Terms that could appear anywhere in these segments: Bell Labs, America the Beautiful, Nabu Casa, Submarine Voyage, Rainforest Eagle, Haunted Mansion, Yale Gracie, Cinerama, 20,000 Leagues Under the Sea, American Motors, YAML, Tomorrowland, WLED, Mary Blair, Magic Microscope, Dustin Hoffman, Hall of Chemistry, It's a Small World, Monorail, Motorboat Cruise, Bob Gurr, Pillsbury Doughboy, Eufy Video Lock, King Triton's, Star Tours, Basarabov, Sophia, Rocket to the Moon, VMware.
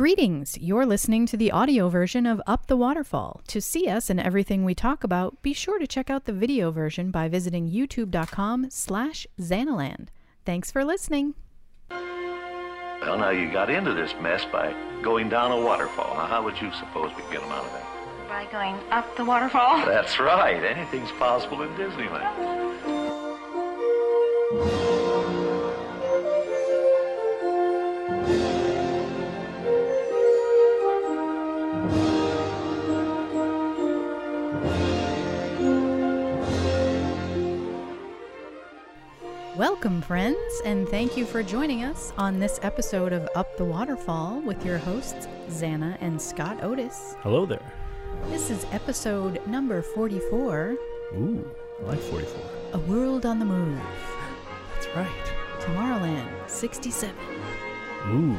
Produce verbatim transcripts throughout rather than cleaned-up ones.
Greetings! You're listening to the audio version of Up the Waterfall. To see us and everything we talk about, be sure to check out the video version by visiting youtube.com slash Xanaland. Thanks for listening! Well, now you got into this mess by going down a waterfall. Now, how would you suppose we could get them out of there? By going up the waterfall? That's right. Anything's possible in Disneyland. Welcome, friends, and thank you for joining us on this episode of Up the Waterfall with your hosts, Xana and Scott Otis. Hello there. This is episode number forty-four. Ooh, I like forty-four. A World on the Move. That's right. Tomorrowland, sixty-seven. Ooh,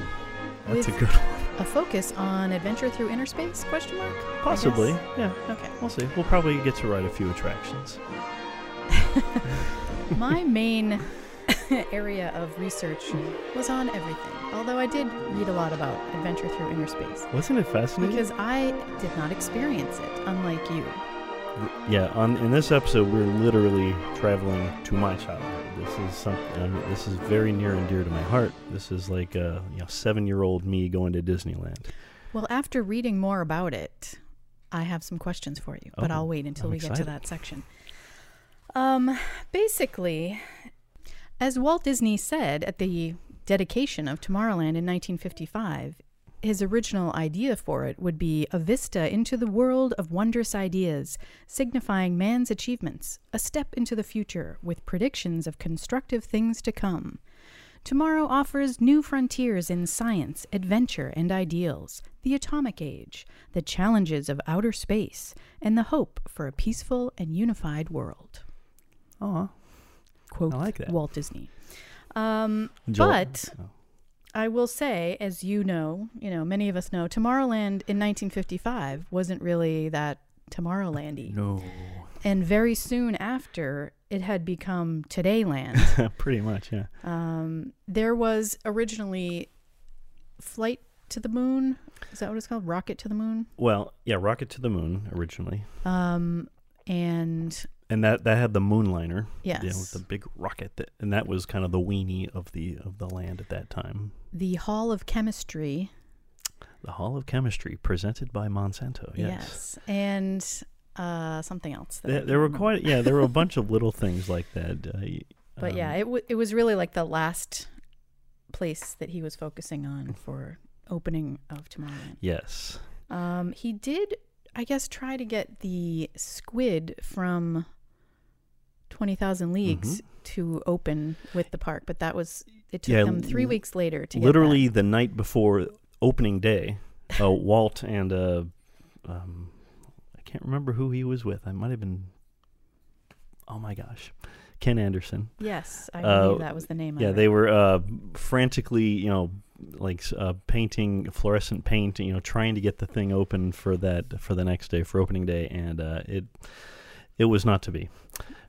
that's with a good one. A focus on Adventure Through Inner Space, question mark? Possibly, yeah. Okay. We'll see. We'll probably get to ride a few attractions. My main area of research was on everything, although I did read a lot about Adventure Through Inner Space. Wasn't it fascinating? Because I did not experience it, unlike you. Yeah, on, in this episode, we're literally traveling to my childhood. This is something. I mean, this is very near and dear to my heart. This is like a you know, seven-year-old me going to Disneyland. Well, after reading more about it, I have some questions for you, but oh, I'll wait until I'm we excited. get to that section. Um, basically, as Walt Disney said at the dedication of Tomorrowland in nineteen fifty-five, his original idea for it would be a vista into the world of wondrous ideas, signifying man's achievements, a step into the future with predictions of constructive things to come. Tomorrow offers new frontiers in science, adventure, and ideals, the atomic age, the challenges of outer space, and the hope for a peaceful and unified world. Aw. Quote I like that. Walt Disney. Um, but oh. I will say, as you know, you know, many of us know, Tomorrowland in nineteen fifty-five wasn't really that Tomorrowland-y. No. And very soon after, it had become Todayland. Pretty much, yeah. Um, there was originally Flight to the Moon. Is that what it's called? Rocket to the Moon? Well, yeah, Rocket to the Moon originally. Um, and... And that, that had the Moonliner, yes, you know, with the big rocket, that, and that was kind of the weenie of the of the land at that time. The Hall of Chemistry. The Hall of Chemistry, presented by Monsanto. Yes, yes. and uh, something else. That there there were quite yeah, there were a bunch of little things like that. Uh, but um, yeah, it w- it was really like the last place that he was focusing on for opening of Tomorrowland. Yes. Um, he did, I guess, try to get the squid from twenty thousand Leagues mm-hmm. to open with the park, but that was, it took yeah, them three l- weeks later to literally get that. The night before opening day, uh, Walt and uh, um, I can't remember who he was with. I might have been, oh my gosh, Ken Anderson. Yes, I uh, believe that was the name. Yeah, of it. They were uh, frantically, you know, like uh, painting, fluorescent paint, you know, trying to get the thing open for that for the next day, for opening day, and uh, it it was not to be.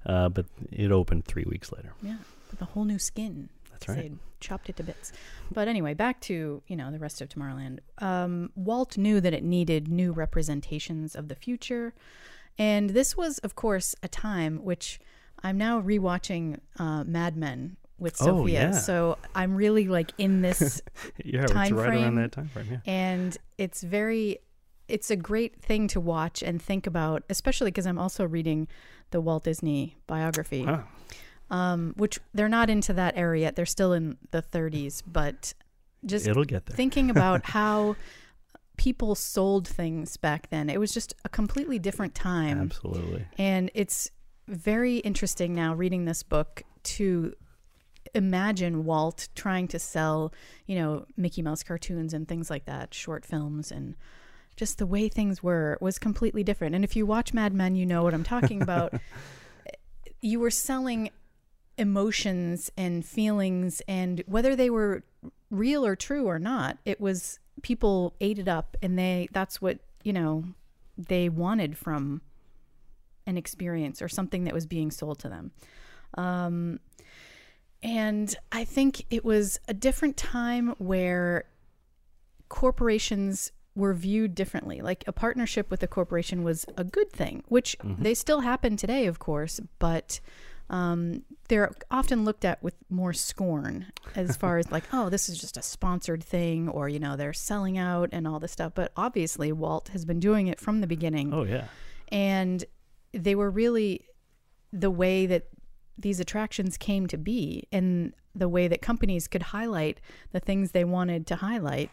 Uh, but it opened three weeks later. Yeah, with a whole new skin. That's right. They chopped it to bits. But anyway, back to, you know, the rest of Tomorrowland. Um, Walt knew that it needed new representations of the future, and this was, of course, a time which I'm now rewatching uh, Mad Men with Sophia, oh, yeah. so I'm really like in this yeah, time it's right frame, around that time frame, yeah. And it's very, it's a great thing to watch and think about, especially because I'm also reading the Walt Disney biography, wow. um, which they're not into that era yet; they're still in the thirties, but just it'll get there. Thinking about how people sold things back then, it was just a completely different time, absolutely, and it's very interesting now reading this book to imagine Walt trying to sell, you know, Mickey Mouse cartoons and things like that, short films, and just the way things were was completely different. And if you watch Mad Men, you know what I'm talking about. You were selling emotions and feelings, and whether they were real or true or not, it was people ate it up, and they that's what, you know, they wanted from an experience or something that was being sold to them. Um, And I think it was a different time where corporations were viewed differently. Like a partnership with a corporation was a good thing, which mm-hmm. they still happen today, of course, but um, they're often looked at with more scorn as far as like, oh, this is just a sponsored thing, or, you know, they're selling out and all this stuff. But obviously Walt has been doing it from the beginning. Oh, yeah. And they were really the way that these attractions came to be and the way that companies could highlight the things they wanted to highlight.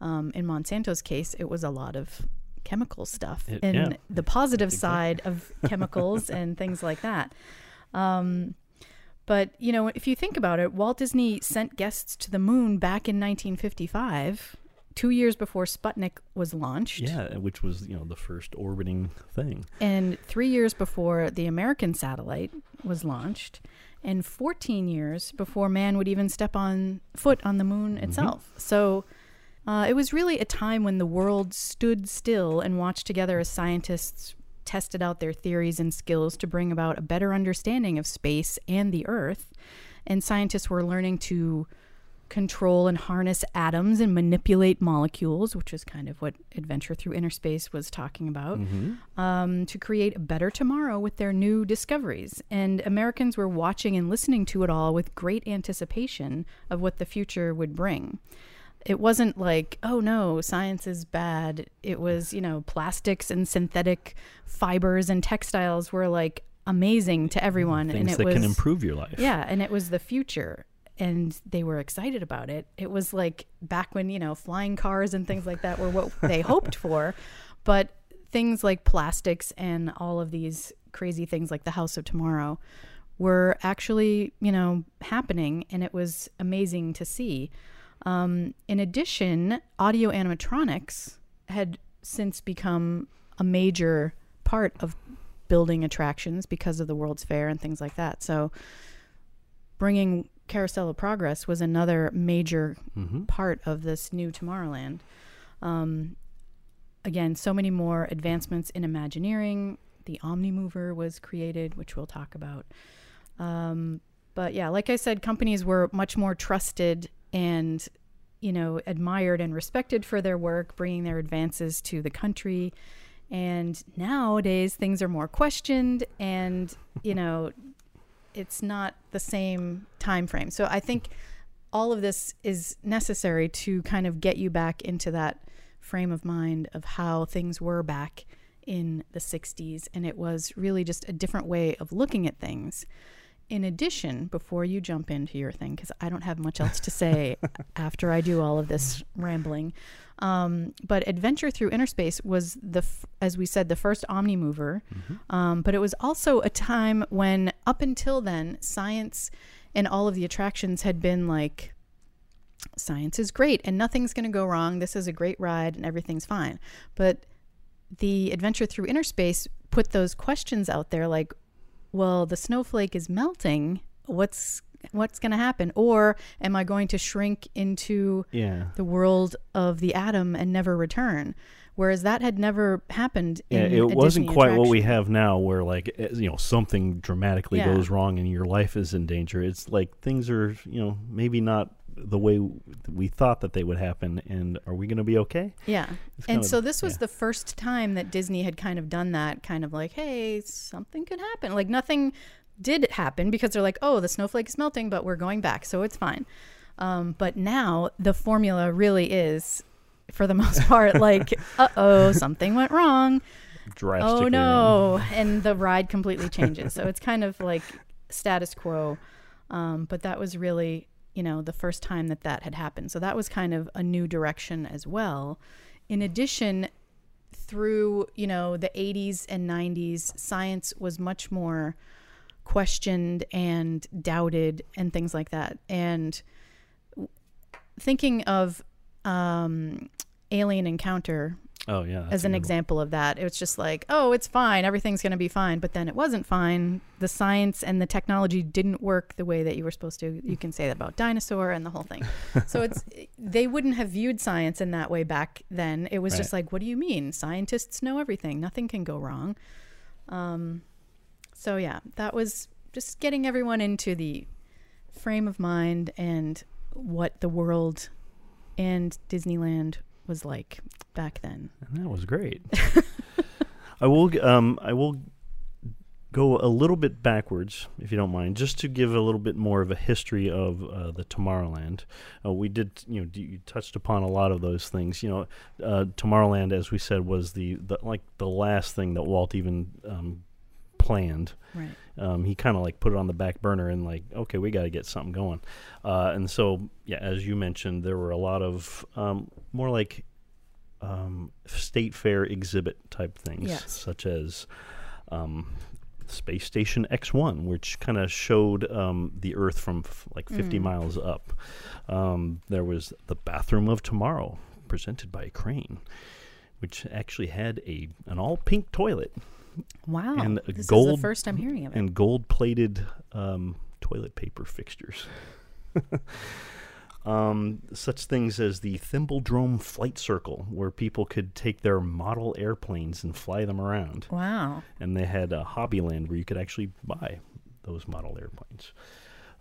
Um, in Monsanto's case, it was a lot of chemical stuff it, and yeah. the positive side so. of chemicals and things like that. Um, but, you know, if you think about it, Walt Disney sent guests to the moon back in nineteen fifty-five, two years before Sputnik was launched. Yeah, which was, you know, the first orbiting thing. And three years before the American satellite was launched. And fourteen years before man would even step on foot on the moon itself. Mm-hmm. So uh, it was really a time when the world stood still and watched together as scientists tested out their theories and skills to bring about a better understanding of space and the Earth. And scientists were learning to control and harness atoms and manipulate molecules, which is kind of what Adventure Through Inner Space was talking about, mm-hmm. um, to create a better tomorrow with their new discoveries. And Americans were watching and listening to it all with great anticipation of what the future would bring. It wasn't like, oh no, science is bad. It was, you know, plastics and synthetic fibers and textiles were like amazing to everyone. Things and it that was, can improve your life. Yeah, and it was the future. And they were excited about it. It was like back when, you know, flying cars and things like that were what they hoped for. But things like plastics and all of these crazy things like the House of Tomorrow were actually, you know, happening. And it was amazing to see. Um, in addition, audio animatronics had since become a major part of building attractions because of the World's Fair and things like that. So bringing Carousel of Progress was another major mm-hmm. part of this new Tomorrowland. Um, again, so many more advancements in Imagineering. The Omnimover was created, which we'll talk about. Um, but yeah, like I said, companies were much more trusted and, you know, admired and respected for their work, bringing their advances to the country. And nowadays, things are more questioned and, you know, it's not the same time frame. So I think all of this is necessary to kind of get you back into that frame of mind of how things were back in the sixties. And it was really just a different way of looking at things. In addition, before you jump into your thing, because I don't have much else to say after I do all of this rambling, um, but Adventure Through Inner Space was, the, f- as we said, the first Omnimover, mm-hmm. um, but it was also a time when, up until then, science and all of the attractions had been like, science is great and nothing's going to go wrong, this is a great ride and everything's fine. But the Adventure Through Inner Space put those questions out there like, well, the snowflake is melting. What's what's going to happen? Or am I going to shrink into yeah. the world of the atom and never return? Whereas that had never happened. Yeah, in it wasn't Disney quite what we have now, where like you know something dramatically yeah. goes wrong and your life is in danger. It's like things are you know maybe not the way we thought that they would happen, and are we going to be okay? Yeah. And so this was yeah. the first time that Disney had kind of done that, kind of like, hey, something could happen. Like nothing did happen because they're like, oh, the snowflake is melting, but we're going back, so it's fine. Um, but now the formula really is, for the most part, like, uh-oh, something went wrong. Drastically. Oh, no. And the ride completely changes. So it's kind of like status quo. Um, but that was really, you know, the first time that that had happened. So that was kind of a new direction as well. In addition, through, you know, the eighties and nineties, science was much more questioned and doubted and things like that. And thinking of um, Alien Encounter oh, yeah, as an example one. of that, it was just like, oh, it's fine. Everything's going to be fine. But then it wasn't fine. The science and the technology didn't work the way that you were supposed to. You can say that about Dinosaur and the whole thing. So it's they wouldn't have viewed science in that way back then. It was right. just like, what do you mean? Scientists know everything. Nothing can go wrong. Um, so, yeah, that was just getting everyone into the frame of mind and what the world and Disneyland was like back then. And that was great. I will um I will go a little bit backwards, if you don't mind, just to give a little bit more of a history of uh, the Tomorrowland. Uh, we did, you know, you touched upon a lot of those things. You know, uh, Tomorrowland, as we said, was the, the like the last thing that Walt even um, planned. Right. Um, he kind of like put it on the back burner and like, okay, we got to get something going. Uh, and so, yeah, as you mentioned, there were a lot of um, more like um, state fair exhibit type things, yes. such as. Um, Space Station X one, which kind of showed um, the Earth from f like fifty mm. miles up. Um, there was the Bathroom of Tomorrow, presented by Crane, which actually had a an all pink toilet. Wow! And a this gold, is the first I'm hearing of it. And gold plated um, toilet paper fixtures. Um, such things as the Thimbledrome Flight Circle, where people could take their model airplanes and fly them around. Wow. And they had a Hobbyland where you could actually buy those model airplanes.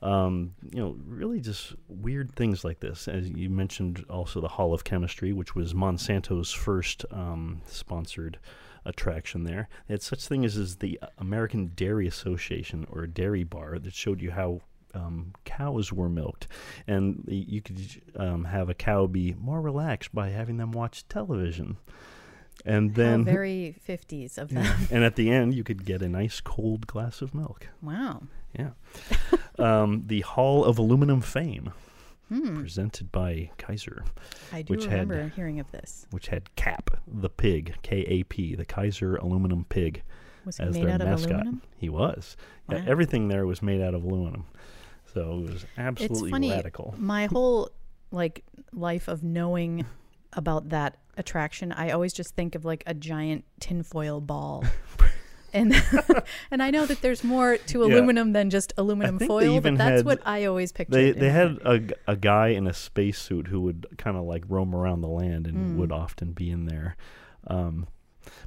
Um, you know, really just weird things like this. As you mentioned, also the Hall of Chemistry, which was Monsanto's first um, sponsored attraction there. They had such things as the American Dairy Association, or a dairy bar, that showed you how Um, cows were milked, and you could um, have a cow be more relaxed by having them watch television. And then how very fifties of them. And at the end, you could get a nice cold glass of milk. Wow. Yeah. um, the Hall of Aluminum Fame, hmm. presented by Kaiser. I do which remember had, hearing of this. Which had Cap the pig, K A P, the Kaiser aluminum pig, was as their mascot. Aluminum? He was. Wow. Yeah, everything there was made out of aluminum. So it was absolutely it's funny, radical. My whole like life of knowing about that attraction, I always just think of like a giant tinfoil ball. And and I know that there's more to yeah. aluminum than just aluminum foil, but that's had, what I always pictured. They, they had a, a guy in a spacesuit who would kind of like roam around the land and mm. would often be in there. Um,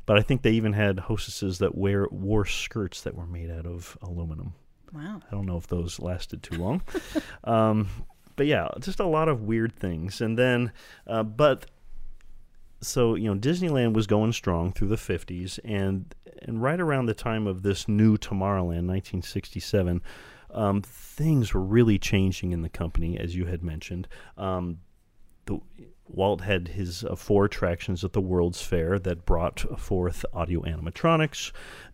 but I think they even had hostesses that wear, wore skirts that were made out of aluminum. Wow. I don't know if those lasted too long. um, but yeah, just a lot of weird things. And then, uh, but, so, you know, Disneyland was going strong through the fifties. And, and right around the time of this new Tomorrowland, nineteen sixty-seven, um, things were really changing in the company, as you had mentioned. Um, the, Walt had his uh, four attractions at the World's Fair that brought forth audio animatronics,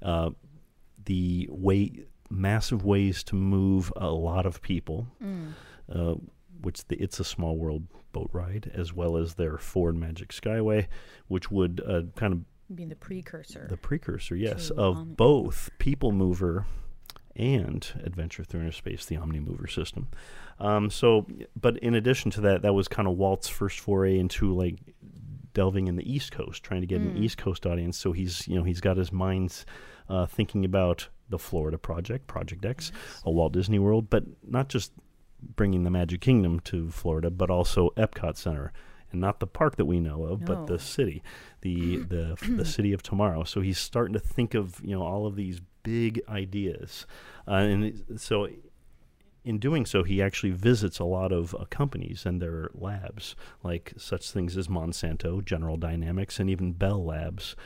uh, the way... massive ways to move a lot of people, mm. uh, which the It's a Small World boat ride, as well as their Ford Magic Skyway, which would uh, kind of be the precursor. The precursor, yes, of Omni both People Mover and Adventure Through Inner Space, the Omnimover system. Um, so, but in addition to that, that was kind of Walt's first foray into like delving in the East Coast, trying to get mm. an East Coast audience. So he's, you know, he's got his mind's uh, thinking about the Florida Project, Project X, yes. a Walt Disney World, but not just bringing the Magic Kingdom to Florida, but also Epcot Center, and not the park that we know of, no. but the city, the the the city of tomorrow. So he's starting to think of, you know, all of these big ideas, uh, and so in doing so, he actually visits a lot of uh, companies and their labs, like such things as Monsanto, General Dynamics, and even Bell Labs.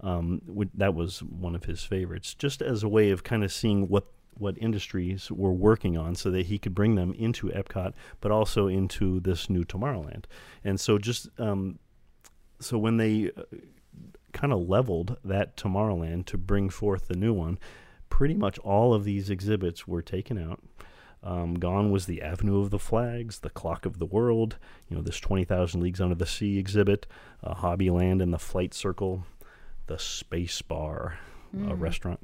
Um, that was one of his favorites, just as a way of kind of seeing what, what industries were working on so that he could bring them into Epcot, but also into this new Tomorrowland. And so just, um, so when they kind of leveled that Tomorrowland to bring forth the new one, pretty much all of these exhibits were taken out. Um, gone was the Avenue of the Flags, the Clock of the World, you know, this twenty thousand Leagues Under the Sea exhibit, uh, Hobbyland and the Flight Circle, the Space Bar, mm. a restaurant,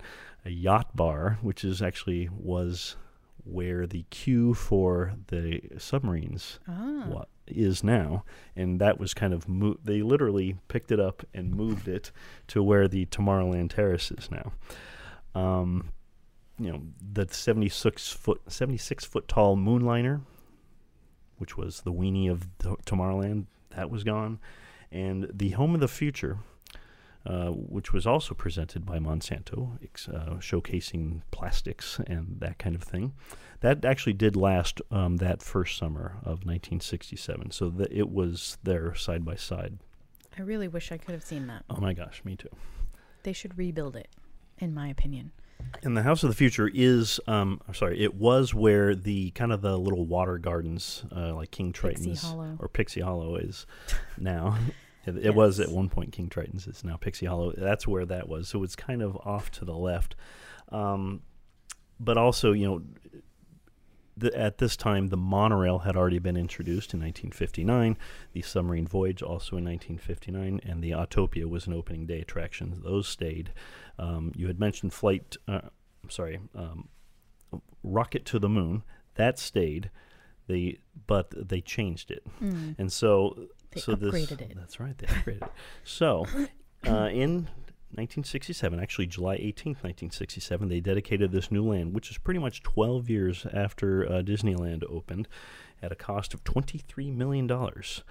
a Yacht Bar, which is actually was where the queue for the submarines ah. wa is now, and that was kind of mo they literally picked it up and moved it to where the Tomorrowland Terrace is now. Um, you know, the seventy-six foot tall Moonliner, which was the weenie of the Tomorrowland, that was gone, and the Home of the Future. uh, which was also presented by Monsanto, uh, showcasing plastics and that kind of thing. That actually did last um, that first summer of nineteen sixty-seven, so that it was there side by side. I really wish I could have seen that. Oh my gosh, me too. They should rebuild it, in my opinion. And the House of the Future is, um, I'm sorry, it was where the kind of the little water gardens, uh, like King Triton's or Pixie Hollow is now. It, it yes. was at one point King Triton's. It's now Pixie Hollow. That's where that was. So it's kind of off to the left. Um, but also, you know, the, at this time, the monorail had already been introduced in nineteen fifty-nine, the Submarine Voyage also in nineteen fifty-nine, and the Autopia was an opening day attraction. Those stayed. Um, you had mentioned flight, uh, I'm sorry, um, Rocket to the Moon. That stayed, the but they changed it. Mm. And so... They so upgraded this, it. That's right, they upgraded it. So uh, in... nineteen sixty-seven, actually July eighteenth, nineteen sixty-seven, they dedicated this new land, which is pretty much twelve years after uh, Disneyland opened, at a cost of twenty-three million dollars.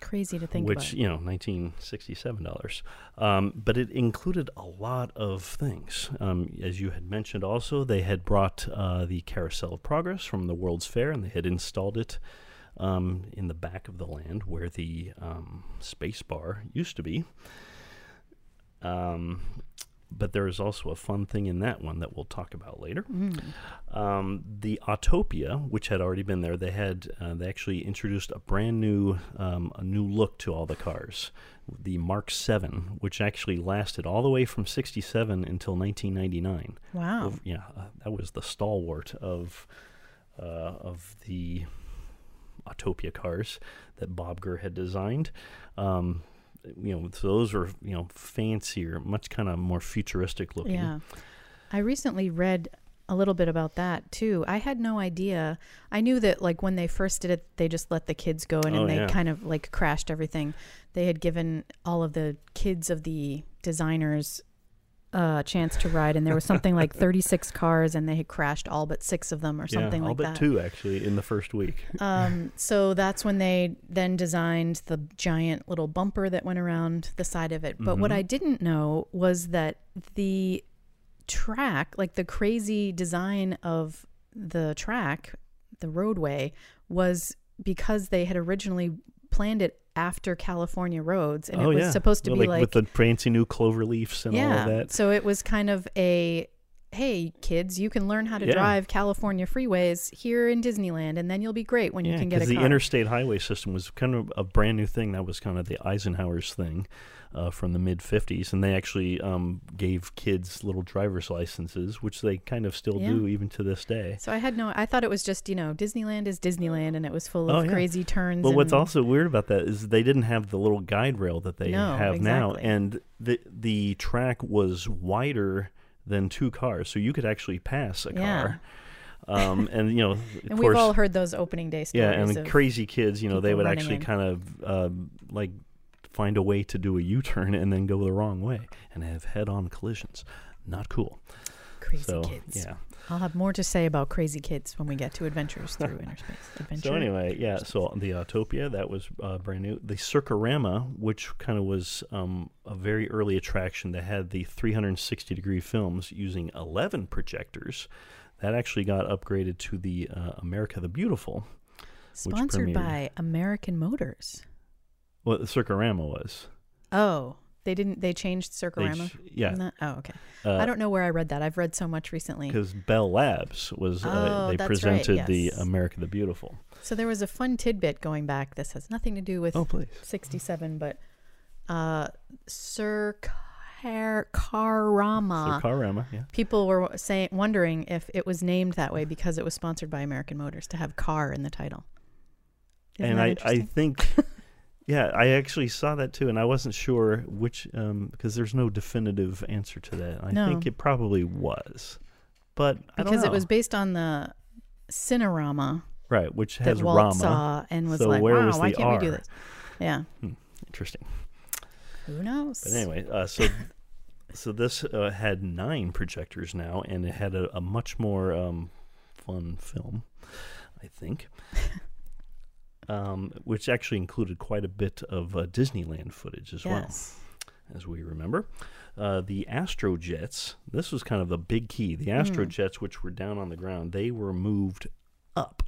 Crazy to think which, about. Which, you know, nineteen sixty-seven dollars. Um, but it included a lot of things. Um, as you had mentioned also, they had brought uh, the Carousel of Progress from the World's Fair, and they had installed it um, in the back of the land where the um, space bar used to be. Um, but there is also a fun thing in that one that we'll talk about later. Mm. Um, the Autopia, which had already been there, they had uh, they actually introduced a brand new um, a new look to all the cars, the Mark seven, which actually lasted all the way from sixty-seven until nineteen ninety-nine. Wow! Over, yeah, uh, that was the stalwart of uh, of the Autopia cars that Bob Gurr had designed. Um, You know, so those are, you know, fancier, much kind of more futuristic looking. Yeah. I recently read a little bit about that, too. I had no idea. I knew that, like, when they first did it, they just let the kids go in, oh, and they yeah. kind of, like, crashed everything. They had given all of the kids of the designers a chance to ride, and there was something like thirty-six cars, and they had crashed all but six of them or something yeah, like that. all but two, actually, in the first week. Um, so that's when they then designed the giant little bumper that went around the side of it. But mm-hmm. what I didn't know was that the track, like the crazy design of the track, the roadway, was because they had originally planned it after California roads, and oh, it was yeah. supposed to well, be like, like with the fancy new clover leaves and yeah. all of that. So it was kind of a, hey kids, you can learn how to yeah. drive California freeways here in Disneyland, and then you'll be great when yeah, you can get a car. The interstate highway system was kind of a brand new thing. That was kind of the Eisenhower's thing uh, from the mid fifties, and they actually um, gave kids little driver's licenses, which they kind of still yeah. do even to this day. So I had no, I thought it was just, you know, Disneyland is Disneyland, and it was full of oh, yeah. crazy turns. But and what's also weird about that is they didn't have the little guide rail that they no, have exactly. now, and the the track was wider than two cars, so you could actually pass a yeah. car. Um, and, you know, of and we've course, all heard those opening day stories. Yeah, and crazy kids, you know, they would actually in. kind of uh, like find a way to do a U-turn and then go the wrong way and have head-on collisions. Not cool. Crazy so, kids. Yeah. I'll have more to say about crazy kids when we get to Adventures Through Inner Space. Adventure so anyway, yeah, so the Autopia, that was uh, brand new. The Circarama, which kind of was um, a very early attraction that had the three sixty degree films using eleven projectors, that actually got upgraded to the uh, America the Beautiful. Sponsored by American Motors. Well, the Circarama was. Oh, They didn't. They changed Circarama. They sh- yeah. That? Oh, okay. Uh, I don't know where I read that. I've read so much recently. Because Bell Labs was oh, uh, they presented right, yes. the America the Beautiful. So there was a fun tidbit going back. This has nothing to do with oh, sixty-seven, but uh, Circarama. Circarama. Circarama, yeah. People were saying, wondering if it was named that way because it was sponsored by American Motors to have "car" in the title. Isn't and I, I think. Yeah, I actually saw that too, and I wasn't sure which, um, because there's no definitive answer to that. I no. think it probably was, but I because don't know. it was based on the Cinerama, right? Which has that Walt Rama saw and was so like, "Wow, why can't R? we do this?" Yeah, hmm, interesting. Who knows? But anyway, uh, so so this uh, had nine projectors now, and it had a, a much more um, fun film, I think. Um, which actually included quite a bit of uh, Disneyland footage as yes. well. as we remember. Uh, the Astrojets, this was kind of the big key. The Astrojets, mm. which were down on the ground, they were moved up,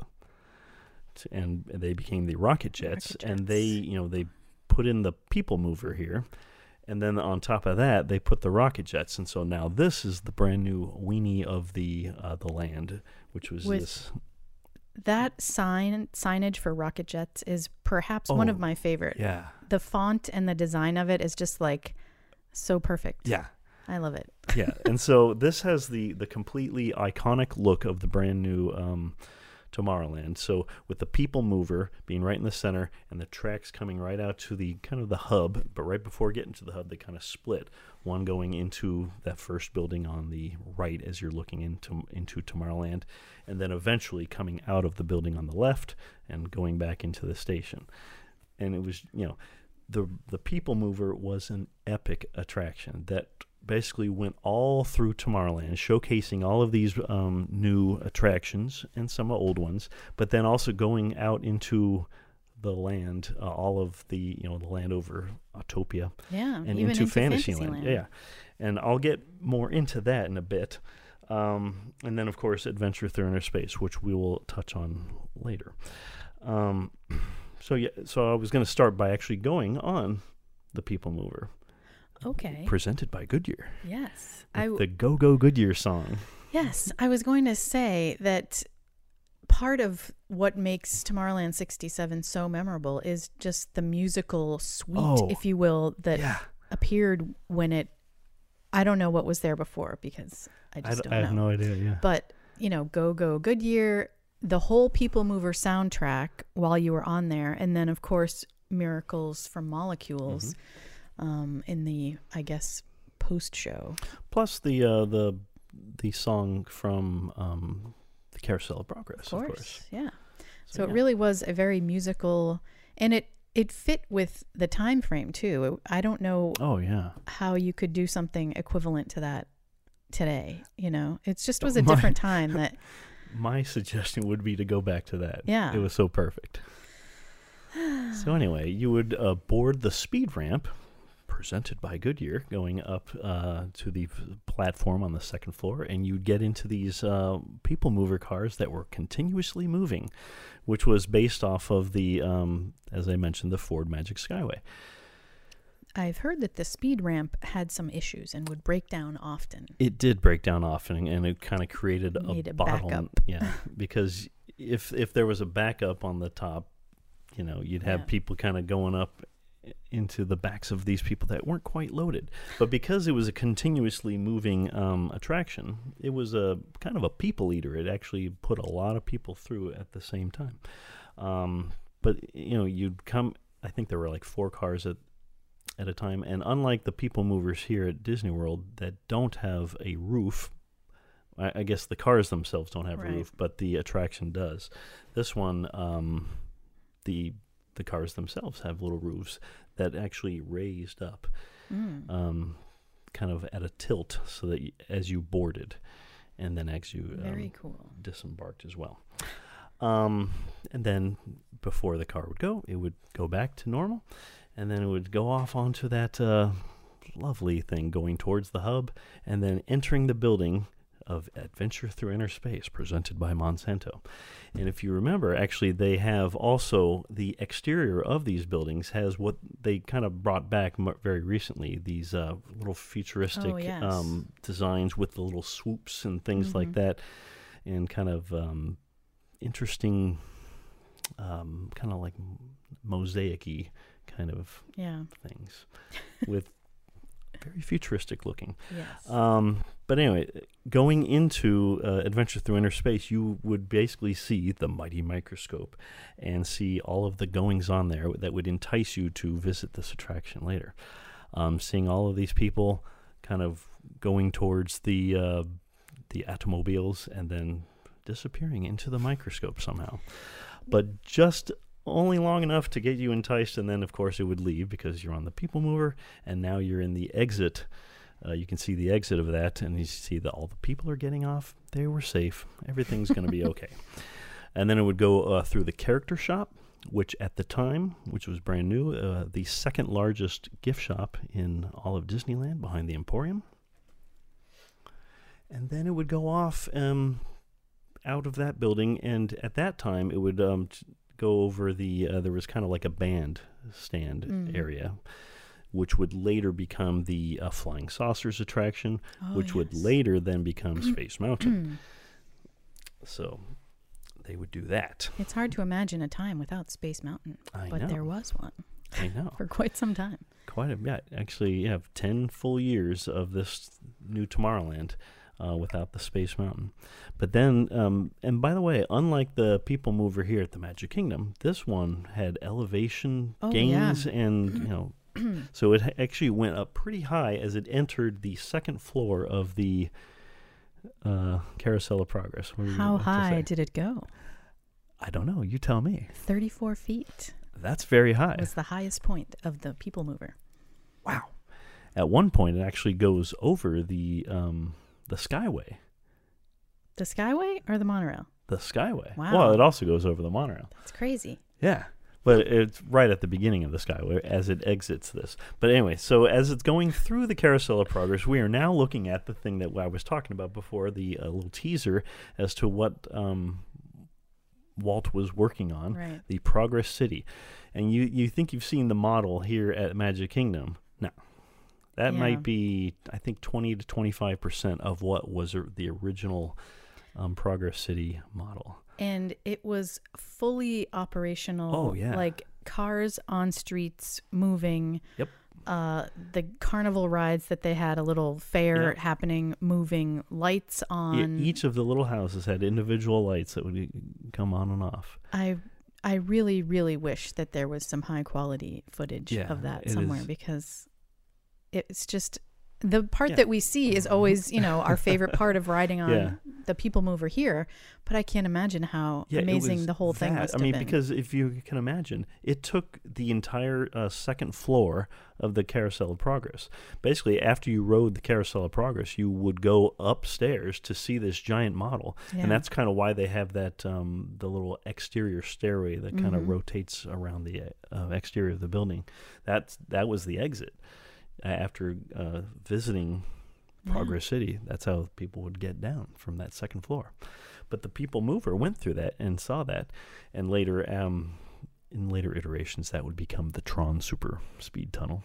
to, and they became the Rocket Jets. Rocket Jets. And they, you know, they put in the People Mover here, and then on top of that, they put the Rocket Jets. And so now this is the brand new weenie of the uh, the land, which was With- this. That sign signage for Rocket Jets is perhaps oh, one of my favorite. Yeah. The font and the design of it is just like so perfect. Yeah. I love it. Yeah. And so this has the, the completely iconic look of the brand new um, Tomorrowland. So with the People Mover being right in the center and the tracks coming right out to the kind of the hub, but right before getting to the hub, they kind of split. One going into that first building on the right as you're looking into into Tomorrowland, and then eventually coming out of the building on the left and going back into the station. And it was, you know, the the People Mover was an epic attraction that basically went all through Tomorrowland, showcasing all of these um, new attractions and some old ones, but then also going out into the land, uh, all of the, you know, the land over Autopia, yeah, and into, into Fantasyland. Fantasyland. Yeah. And I'll get more into that in a bit. Um, and then, of course, Adventure Through Inner Space, which we will touch on later. Um, so, yeah, so I was going to start by actually going on the People Mover. Okay. Presented by Goodyear. Yes. I w- the Go Go Goodyear song. Yes. I was going to say that part of what makes Tomorrowland sixty-seven so memorable is just the musical suite, oh, if you will, that yeah. appeared when it, I don't know what was there before because I just I d- don't I know. I have no idea, yeah. But, you know, Go Go Goodyear, the whole People Mover soundtrack while you were on there, and then, of course, Miracles from Molecules mm-hmm. um, in the, I guess, post-show. Plus the, uh, the, the song from... Um, The Carousel of Progress, of course. Of course. Yeah. So, so it yeah. really was a very musical, and it, it fit with the time frame, too. It, I don't know oh, yeah. how you could do something equivalent to that today. You know, it just was a my, different time. That my suggestion would be to go back to that. Yeah. It was so perfect. So anyway, you would uh, board the speed ramp, presented by Goodyear, going up uh, to the platform on the second floor, and you'd get into these uh, People Mover cars that were continuously moving, which was based off of the, um, as I mentioned, the Ford Magic Skyway. I've heard that the speed ramp had some issues and would break down often. It did break down often, and it kind of created a, a bottleneck. Yeah, because if if there was a backup on the top, you know, you'd have yeah. people kind of going up into the backs of these people that weren't quite loaded. But because it was a continuously moving um, attraction, it was a kind of a people eater. It actually put a lot of people through at the same time. Um, but, you know, you'd come, I think there were like four cars at at a time. And unlike the People Movers here at Disney World that don't have a roof, I, I guess the cars themselves don't have right. a roof, but the attraction does. This one, um, the... the cars themselves have little roofs that actually raised up mm. um, kind of at a tilt so that you, as you boarded and then as you um, Very cool. disembarked as well. Um, and then before the car would go, it would go back to normal, and then it would go off onto that uh, lovely thing going towards the hub and then entering the building of Adventure Through Inner Space, presented by Monsanto. And if you remember, actually, they have also the exterior of these buildings has what they kind of brought back m- very recently, these uh, little futuristic oh, yes. um, designs with the little swoops and things mm-hmm. like that, and kind of um, interesting, um, kind of like mosaic-y kind of yeah. things with... Very futuristic looking. Yes. Um, but anyway, going into uh, Adventure Through Inner Space, you would basically see the mighty microscope and see all of the goings on there that would entice you to visit this attraction later. Um, seeing all of these people kind of going towards the uh, the Atomobiles and then disappearing into the microscope somehow. But just... only long enough to get you enticed, and then, of course, it would leave because you're on the People Mover, and now you're in the exit. Uh, you can see the exit of that, and you see that all the people are getting off. They were safe. Everything's going to be okay. And then it would go uh, through the character shop, which at the time, which was brand new, uh, the second largest gift shop in all of Disneyland behind the Emporium. And then it would go off um, out of that building, and at that time it would um, go over the, uh, there was kind of like a band stand mm. area, which would later become the uh, Flying Saucers attraction, oh, which yes. would later then become Space Mountain. So they would do that. It's hard to imagine a time without Space Mountain, I but know. There was one. I know. For quite some time. Quite a bit. Actually, you have ten full years of this new Tomorrowland uh, without the Space Mountain. But then, um, and by the way, unlike the People Mover here at the Magic Kingdom, this one had elevation oh, gains yeah. and, you know, so it actually went up pretty high as it entered the second floor of the uh, Carousel of Progress. How high did it go? I don't know. You tell me. thirty-four feet. That's very high. It was the highest point of the People Mover. Wow. At one point, it actually goes over the um, the Skyway. The Skyway or the Monorail? The Skyway. Wow. Well, it also goes over the Monorail. That's crazy. Yeah. But it's right at the beginning of the Skyway as it exits this. But anyway, so as it's going through the Carousel of Progress, we are now looking at the thing that I was talking about before, the uh, little teaser as to what um, Walt was working on, right. the Progress City. And you, you think you've seen the model here at Magic Kingdom. No. That yeah. might be, I think, twenty to twenty-five percent of what was or the original um, Progress City model. And it was fully operational. Oh, yeah. Like cars on streets moving. Yep. Uh, the carnival rides that they had, a little fair yep. happening, moving, lights on. Yeah, each of the little houses had individual lights that would come on and off. I I really, really wish that there was some high quality footage yeah, of that somewhere, it because it's just... The part yeah. that we see is always, you know, our favorite part of riding on yeah. the People Mover here, but I can't imagine how yeah, amazing the whole that. thing must I have mean, been. Because if you can imagine, it took the entire uh, second floor of the Carousel of Progress. Basically, after you rode the Carousel of Progress, you would go upstairs to see this giant model, yeah. and that's kind of why they have that um, the little exterior stairway that kind of mm-hmm. rotates around the uh, exterior of the building. That's that was the exit. After uh, visiting Progress yeah. City, that's how people would get down from that second floor. But the People Mover went through that and saw that, and later, um, in later iterations, that would become the Tron Super Speed Tunnel.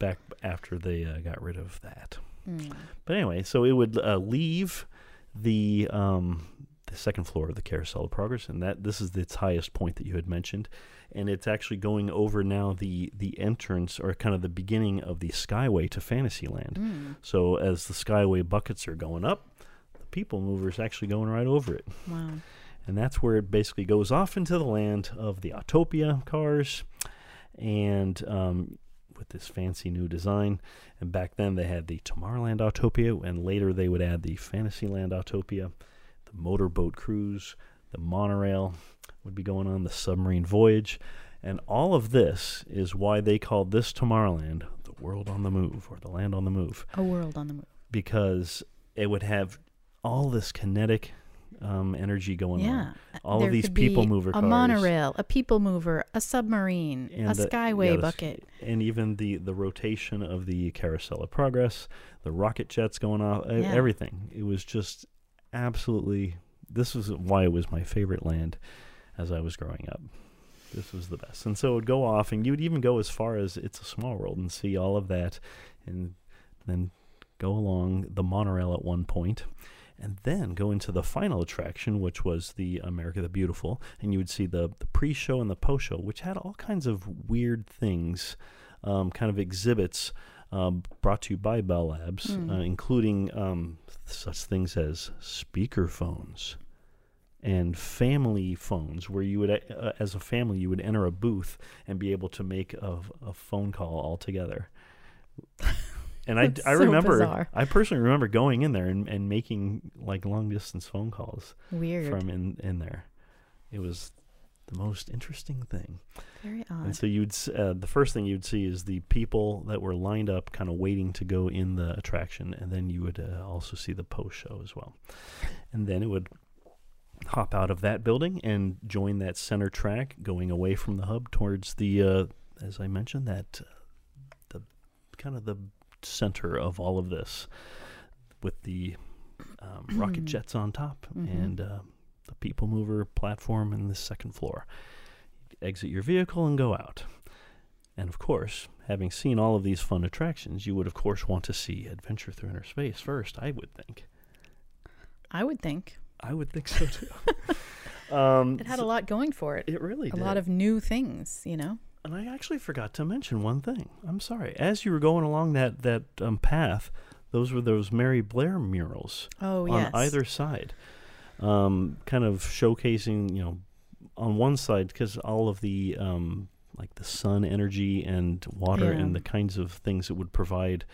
Back after they uh, got rid of that. Mm. But anyway, so it would uh, leave the um, the second floor of the Carousel of Progress, and that this is its highest point that you had mentioned. And it's actually going over now the, the entrance or kind of the beginning of the Skyway to Fantasyland. Mm. So as the Skyway buckets are going up, the People Mover is actually going right over it. Wow. And that's where it basically goes off into the land of the Autopia cars and um, with this fancy new design. And back then they had the Tomorrowland Autopia, and later they would add the Fantasyland Autopia, the motorboat cruise, the monorail would be going on, the submarine voyage. And all of this is why they called this Tomorrowland the world on the move, or the land on the move. A world on the move. Because it would have all this kinetic um, energy going yeah. on. All there of these people mover cars. A monorail, a people mover, a submarine, and a the, skyway yeah, the, bucket. And even the, the rotation of the Carousel of Progress, the rocket jets going off, yeah. everything. It was just absolutely... This was why it was my favorite land as I was growing up. This was the best. And so it would go off, and you would even go as far as It's a Small World and see all of that, and then go along the monorail at one point, and then go into the final attraction, which was the America the Beautiful, and you would see the, the pre-show and the post-show, which had all kinds of weird things, um, kind of exhibits Um, brought to you by Bell Labs, mm. uh, including um, such things as speaker phones and family phones, where you would, uh, as a family, you would enter a booth and be able to make a, a phone call all together. And I, I so remember, bizarre. I personally remember going in there and, and making like long distance phone calls. Weird. From in, in there. It was the most interesting thing. Very odd. And so you'd uh, the first thing you'd see is the people that were lined up kind of waiting to go in the attraction, and then you would uh, also see the post show as well. And then it would hop out of that building and join that center track going away from the hub towards the, uh, as I mentioned, that uh, the kind of the center of all of this with the um, rocket jets on top mm-hmm. and uh, the People Mover platform and the second floor. Exit your vehicle and go out. And of course, having seen all of these fun attractions, you would of course want to see Adventure Through Inner Space first, I would think. I would think. I would think so too. um, it had so a lot going for it. It really did. A lot of new things, you know. And I actually forgot to mention one thing. I'm sorry. As you were going along that that um, path, those were those Mary Blair murals oh, on yes. either side, um, kind of showcasing, you know, on one side because all of the um, like the sun energy and water yeah. and the kinds of things it would provide.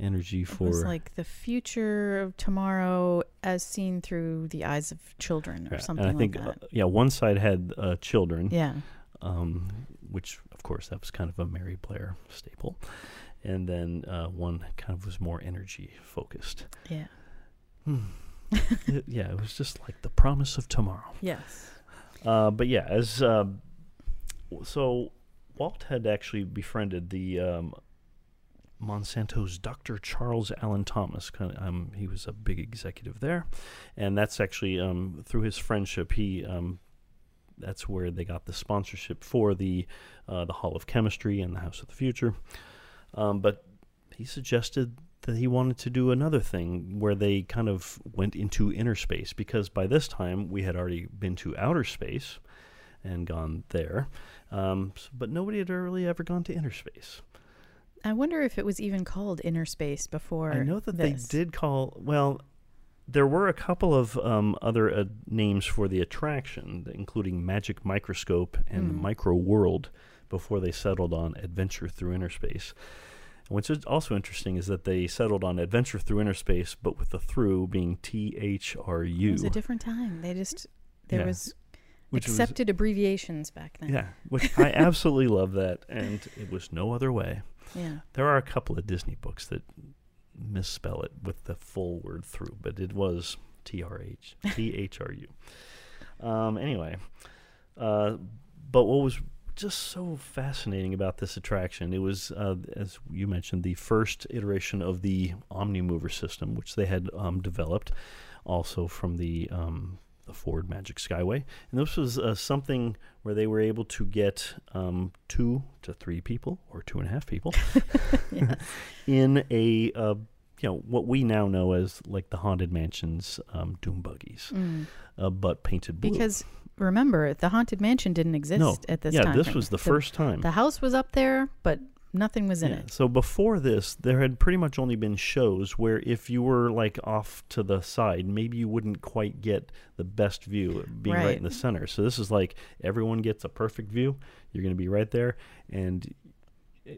Energy for it was like the future of tomorrow as seen through the eyes of children or yeah, something and I think, like that. Uh, yeah, one side had uh, children. Yeah. Um, which, of course, that was kind of a Mary Blair staple. And then uh, one kind of was more energy focused. Yeah. Hmm. it, yeah, it was just like the promise of tomorrow. Yes. Uh, but yeah, as uh, so Walt had actually befriended the... Um, Monsanto's Doctor Charles Allen Thomas. Kind of, um, he was a big executive there, and that's actually um, through his friendship. He um, that's where they got the sponsorship for the uh, the Hall of Chemistry and the House of the Future. Um, but he suggested that he wanted to do another thing where they kind of went into inner space because by this time we had already been to outer space and gone there, um, so, but nobody had really ever gone to inner space. I wonder if it was even called Inner Space before. I know that this. They did call, well, there were a couple of um, other uh, names for the attraction, including Magic Microscope and mm. Micro World, before they settled on Adventure Through Inner Space. And what's also interesting is that they settled on Adventure Through Inner Space, but with the through being T H R U. It was a different time. They just, there yeah. was... Which accepted was, abbreviations back then. Yeah, which I absolutely love that, and it was no other way. Yeah, there are a couple of Disney books that misspell it with the full word through, but it was T R H, T H R U. Um, anyway, uh, but what was just so fascinating about this attraction, it was, uh, as you mentioned, the first iteration of the Omnimover system, which they had um, developed also from the... Um, the Ford Magic Skyway. And this was uh, something where they were able to get um, two to three people or two and a half people yes. in a, uh, you know, what we now know as like the Haunted Mansion's um, doom buggies, mm. uh, but painted blue. Because remember, the Haunted Mansion didn't exist no. at this yeah, time. Yeah, this was the, the first time. The house was up there, but nothing was in yeah. it. So before this, there had pretty much only been shows where if you were like off to the side, maybe you wouldn't quite get the best view being right, right in the center. So this is like everyone gets a perfect view. You're going to be right there. And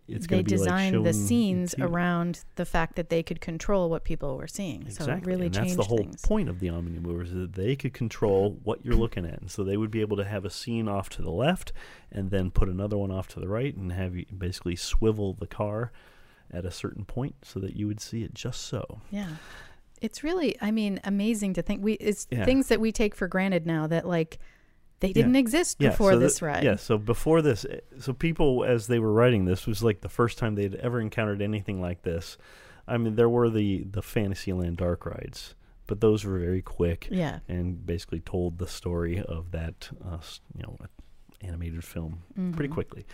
it's going to be like showing... They designed the scenes around the fact that they could control what people were seeing. Exactly. So it really and changed things. That's the whole point of the Omnimover is that they could control what you're looking at. And so they would be able to have a scene off to the left and then put another one off to the right and have you basically swivel the car at a certain point so that you would see it just so. Yeah. It's really, I mean, amazing to think. We It's yeah. things that we take for granted now that like... They didn't yeah. exist yeah, before so this the, ride. Yeah, so before this, so people, as they were writing this, was like the first time they'd ever encountered anything like this. I mean, there were the, the Fantasyland dark rides, but those were very quick yeah. and basically told the story of that uh, you know, animated film mm-hmm. pretty quickly.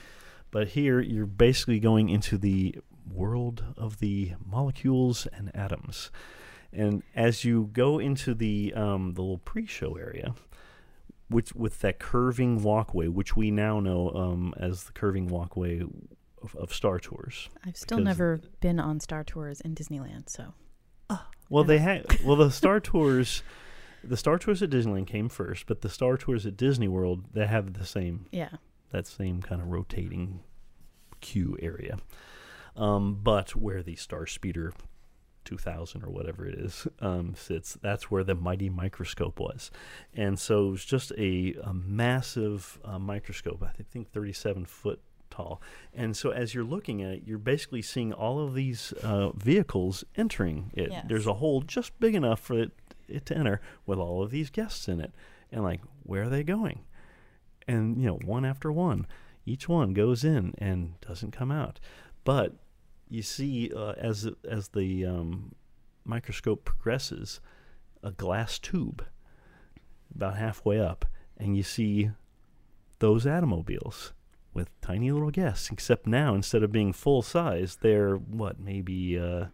But here, you're basically going into the world of the molecules and atoms. And as you go into the um, the little pre-show area... Which with that curving walkway, which we now know um, as the curving walkway of, of Star Tours. I've still never been on Star Tours in Disneyland, so. Uh, well, they had well the Star Tours, the Star Tours at Disneyland came first, but the Star Tours at Disney World they have the same yeah that same kind of rotating queue area, um, but where the Star Speeder two thousand or whatever it is um, sits. That's where the mighty microscope was, and so it was just a, a massive uh, microscope. I think thirty-seven foot tall. And so as you're looking at it, you're basically seeing all of these uh, vehicles entering it. Yes. There's a hole just big enough for it, it to enter with all of these guests in it. and like, where are they going? And, you know, one after one, each one goes in and doesn't come out. But you see, uh, as, as the um, microscope progresses, a glass tube about halfway up, and you see those Atomobiles with tiny little guests, except now, instead of being full size, they're, what, maybe uh,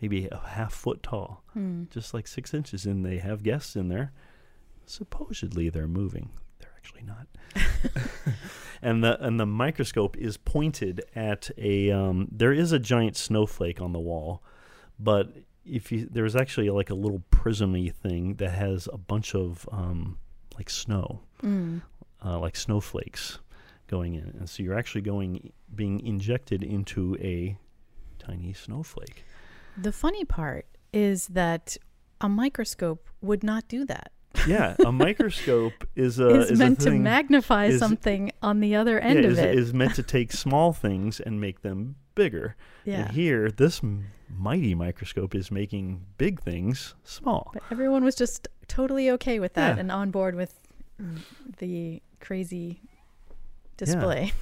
maybe a half foot tall, mm. just like six inches, and they have guests in there. Supposedly they're moving. They're actually not. And the and the microscope is pointed at a, um, there is a giant snowflake on the wall, but if you, there's actually like a little prismy thing that has a bunch of um, like snow, mm. uh, like snowflakes going in. And so you're actually going, being injected into a tiny snowflake. The funny part is that a microscope would not do that. Yeah, a microscope is a is, is meant a thing, to magnify is, something on the other end yeah, of is, it. Is meant to take small things and make them bigger. Yeah. And here, this m- mighty microscope is making big things small. But everyone was just totally okay with that yeah. and on board with the crazy display.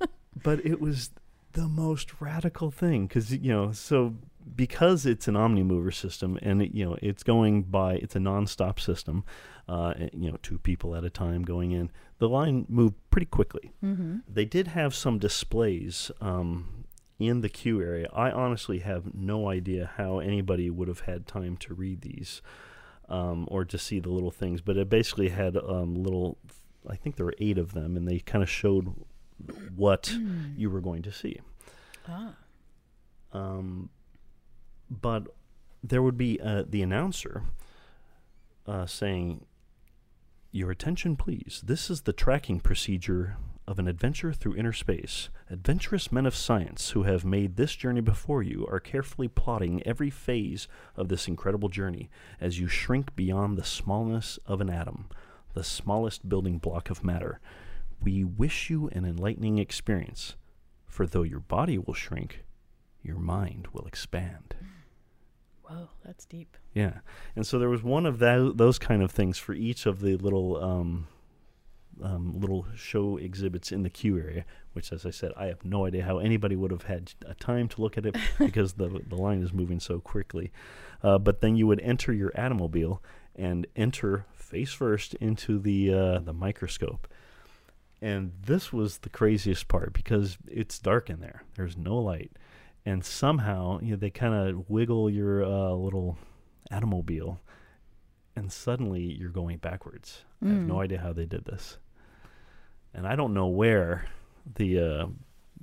Yeah. But it was the most radical thing because, you know, so. Because it's an Omnimover system, and it, you know it's going by, it's a nonstop system, uh, you know, two people at a time going in. The line moved pretty quickly. Mm-hmm. They did have some displays um, in the queue area. I honestly have no idea how anybody would have had time to read these um, or to see the little things. But it basically had um, little, I think there were eight of them, and they kind of showed what mm. you were going to see. Ah. Um. But there would be uh, the announcer uh, saying, "Your attention, please. This is the tracking procedure of an adventure through inner space. Adventurous men of science who have made this journey before you are carefully plotting every phase of this incredible journey as you shrink beyond the smallness of an atom, the smallest building block of matter. We wish you an enlightening experience, for though your body will shrink, your mind will expand." Whoa, that's deep. Yeah. And so there was one of that, those kind of things for each of the little um, um, little show exhibits in the queue area, which, as I said, I have no idea how anybody would have had a time to look at it because the the line is moving so quickly. Uh, but then you would enter your Atomobile and enter face first into the uh, the microscope. And this was the craziest part because it's dark in there. There's no light. And somehow, you know, they kind of wiggle your uh, little Atomobile, and suddenly you're going backwards. Mm. I have no idea how they did this, and I don't know where the uh,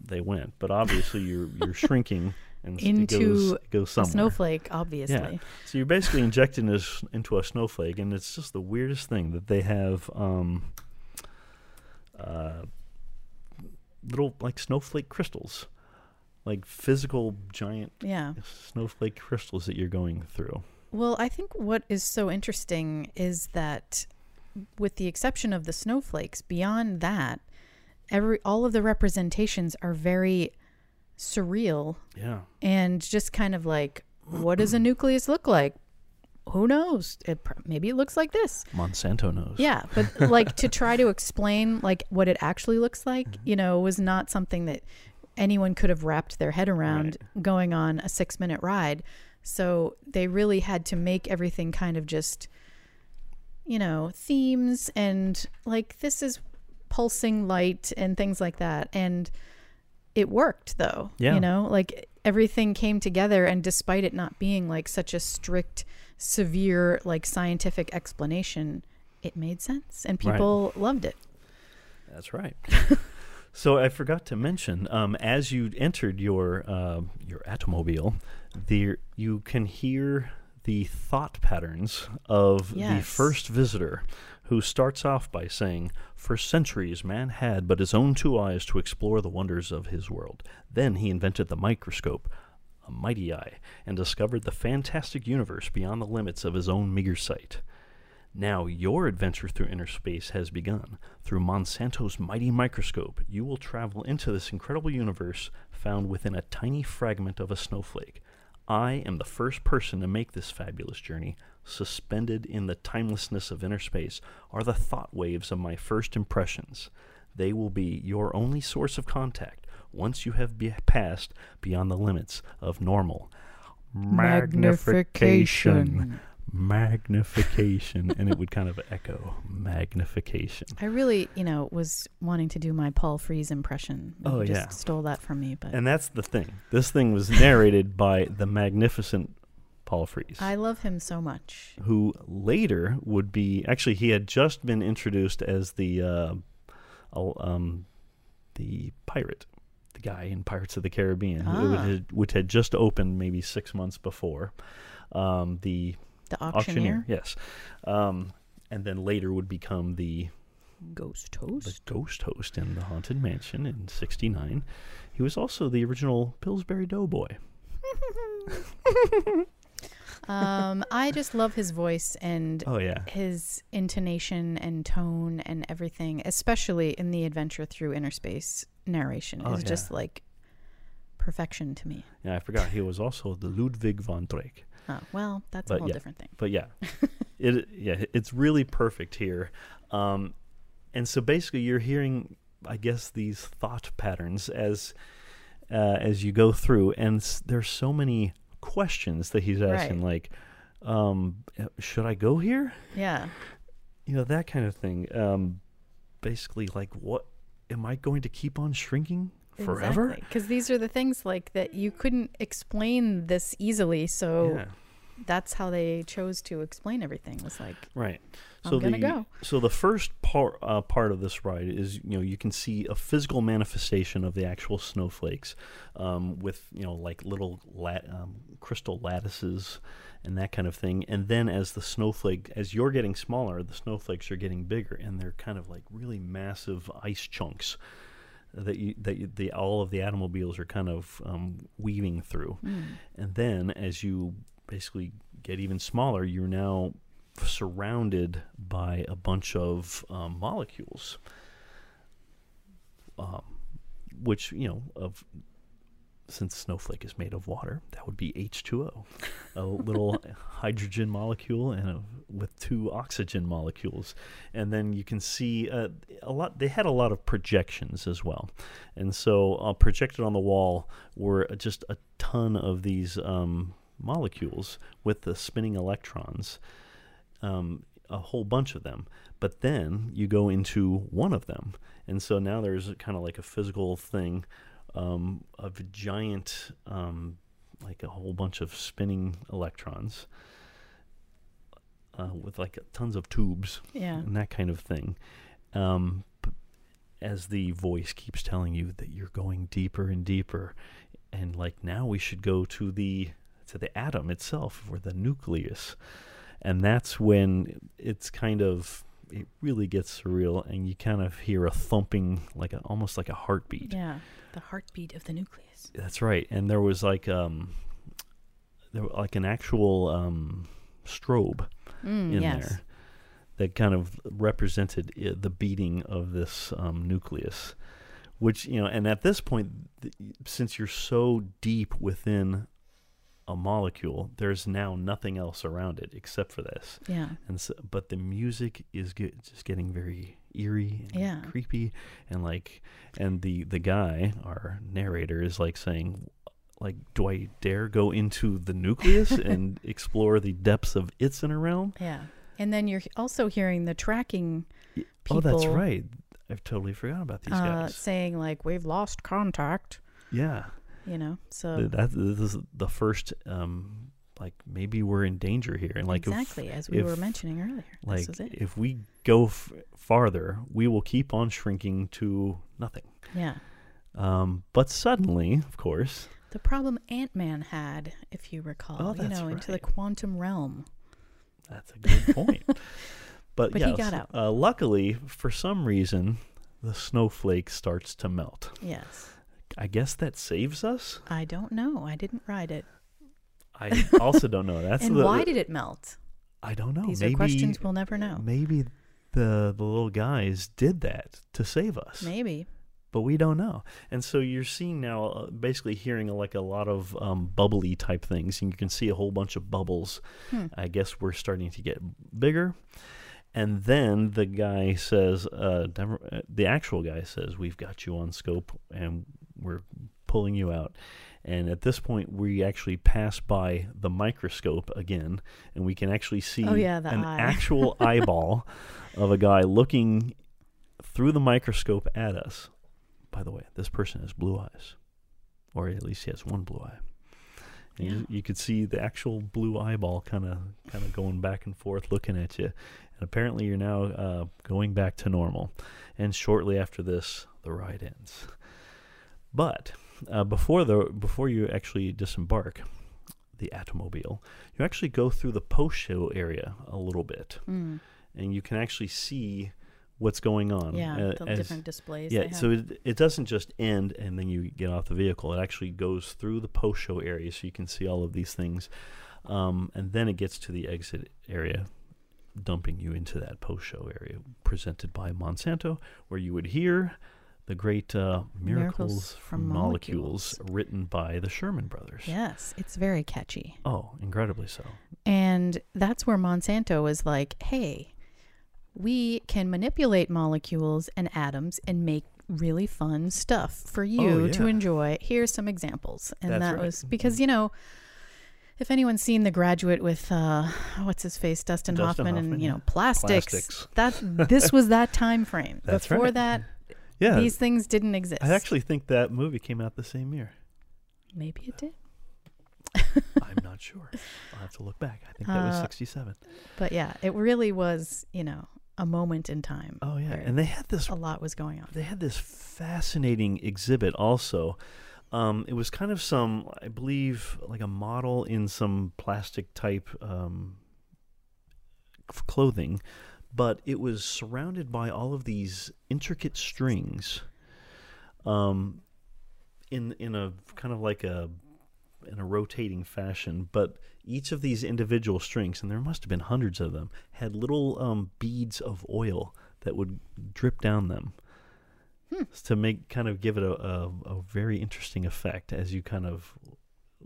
they went, but obviously you're you're shrinking and into it goes, it goes somewhere. A snowflake, obviously. Yeah. So you're basically injected into a, sh- into a snowflake, and it's just the weirdest thing that they have. Um, uh, little like snowflake crystals. Like physical giant yeah. snowflake crystals that you're going through. Well, I think what is so interesting is that with the exception of the snowflakes, beyond that, every all of the representations are very surreal. Yeah. And just kind of like, what does a nucleus look like? Who knows? It pr- maybe it looks like this. Monsanto knows. Yeah, but like to try to explain like what it actually looks like, mm-hmm. you know, was not something that anyone could have wrapped their head around right. going on a six minute ride. So they really had to make everything kind of just, you know, themes and like, this is pulsing light and things like that. And it worked though, yeah. you know, like everything came together, and despite it not being like such a strict, severe, like scientific explanation, it made sense and people right. loved it. That's right. So I forgot to mention, um, as you entered your uh, your Atomobile, there you can hear the thought patterns of yes. the first visitor, who starts off by saying, "For centuries man had but his own two eyes to explore the wonders of his world. Then he invented the microscope, a mighty eye, and discovered the fantastic universe beyond the limits of his own meager sight. Now your adventure through inner space has begun. Through Monsanto's mighty microscope, you will travel into this incredible universe found within a tiny fragment of a snowflake. I am the first person to make this fabulous journey, Suspended in the timelessness of inner space are the thought waves of my first impressions. They will be your only source of contact once you have be passed beyond the limits of normal. Magnification. Magnification. And it would kind of echo magnification. I really, you know, was wanting to do my Paul Frees impression. Oh, just yeah. Just stole that from me. But. And that's the thing. This thing was narrated by the magnificent Paul Frees. I love him so much. Who later would be, actually, he had just been introduced as the, uh, um, the pirate. The guy in Pirates of the Caribbean, ah. which, had, which had just opened maybe six months before. Um, the... The auctioneer? auctioneer yes. Um, and then later would become the ghost host. The ghost host in the Haunted Mansion in sixty-nine. He was also the original Pillsbury Doughboy. um, I just love his voice and oh, yeah. his intonation and tone and everything, especially in the Adventure Through Inner Space narration. Oh, is yeah. just like perfection to me. Yeah, I forgot. He was also the Ludwig von Drake. Oh, well, that's but a whole yeah. different thing. But yeah, it yeah it's really perfect here. Um, and so basically you're hearing, I guess, these thought patterns as uh, as you go through. And s- there's so many questions that he's asking, right. like, um, should I go here? Yeah. You know, that kind of thing. Um, basically, like, what am I going to keep on shrinking? Forever, because exactly. these are the things like that you couldn't explain this easily, so yeah. that's how they chose to explain everything. Was like right. I'm so gonna the go. so the first part uh, part of this ride is, you know, you can see a physical manifestation of the actual snowflakes, um, with, you know, like little lat- um, crystal lattices and that kind of thing. And then as the snowflake, as you're getting smaller, the snowflakes are getting bigger, and they're kind of like really massive ice chunks. That you, that you, the all of the automobiles are kind of um, weaving through, mm. and then as you basically get even smaller, you're now surrounded by a bunch of um, molecules, um, which, you know, of since snowflake is made of water, that would be H two O, a little hydrogen molecule and a, with two oxygen molecules. And then you can see uh, a lot. They had a lot of projections as well, and so uh, projected on the wall were just a ton of these um, molecules with the spinning electrons, um, a whole bunch of them. But then you go into one of them, and so now there's kind of like a physical thing. Um, of a giant, um, like a whole bunch of spinning electrons uh, with like tons of tubes yeah. and that kind of thing. Um, as the voice keeps telling you that you're going deeper and deeper, and like now we should go to the to the atom itself, or the nucleus, and that's when it's kind of. It really gets surreal, and you kind of hear a thumping, like a, almost like a heartbeat. Yeah, the heartbeat of the nucleus. That's right. And there was like um, there was like an actual um, strobe mm, in yes. there that kind of represented I- the beating of this um, nucleus, which, you know, and at this point, th- since you're so deep within a molecule, there's now nothing else around it except for this. Yeah. And so, but the music is get, just getting very eerie and yeah. creepy, and like, and the the guy, our narrator, is like saying, like, do I dare go into the nucleus and explore the depths of its inner realm? Yeah. And then you're also hearing the tracking people. Oh, that's right. I've totally forgotten about these uh, guys saying like, we've lost contact. Yeah. You know, so that this is the first, um, like, maybe we're in danger here, and like exactly if, as we if, were mentioning earlier, like this is it. If we go f- farther, we will keep on shrinking to nothing. Yeah. Um, but suddenly, of course, the problem Ant-Man had, if you recall, oh, that's you know, right. into the quantum realm. That's a good point. But, but yeah, he got out. Uh, luckily, for some reason, the snowflake starts to melt. Yes. I guess that saves us? I don't know. I didn't ride it. I also don't know. That's and the, why did it melt? I don't know. These maybe, are questions we'll never know. Maybe the, the little guys did that to save us. Maybe. but we don't know. And so you're seeing now, uh, basically hearing like a lot of um, bubbly type things, and you can see a whole bunch of bubbles. Hmm. I guess we're starting to get bigger. And then the guy says, uh, the actual guy says, we've got you on scope and we're pulling you out. And at this point, we actually pass by the microscope again, and we can actually see oh, yeah, the an eye. actual eyeball of a guy looking through the microscope at us. By the way, this person has blue eyes, or at least he has one blue eye. And yeah. you, you could see the actual blue eyeball kind of kind of going back and forth looking at you. And apparently you're now uh, going back to normal. And shortly after this, the ride ends. But uh, before the before you actually disembark the Atomobile, you actually go through the post-show area a little bit. Mm. And you can actually see what's going on. Yeah, uh, the as, different displays. Yeah, so it, it doesn't just end and then you get off the vehicle. It actually goes through the post-show area so you can see all of these things. Um, and then it gets to the exit area, dumping you into that post-show area presented by Monsanto, where you would hear the great uh, miracles, miracles from molecules, molecules written by the Sherman Brothers. Yes, it's very catchy. Oh, incredibly so. And that's where Monsanto was like, hey, we can manipulate molecules and atoms and make really fun stuff for you oh, yeah. to enjoy. Here's some examples. And that's that right. was because, you know, if anyone's seen The Graduate with, uh, what's his face, Dustin, Dustin Hoffman, Hoffman and, you know, plastics, plastics. That this was that time frame. That's Before right. that, yeah, these things didn't exist. I actually think that movie came out the same year. Maybe it did. I'm not sure. I'll have to look back. I think that was sixty-seven. Uh, but yeah, it really was, you know, a moment in time. Oh, yeah. And they had this. A lot was going on. They had this fascinating exhibit also. Um, it was kind of some, I believe, like a model in some plastic type um, clothing, but it was surrounded by all of these intricate strings, um, in in a kind of like a in a rotating fashion. But each of these individual strings, and there must have been hundreds of them, had little um, beads of oil that would drip down them. Hmm. To make kind of give it a, a, a very interesting effect as you kind of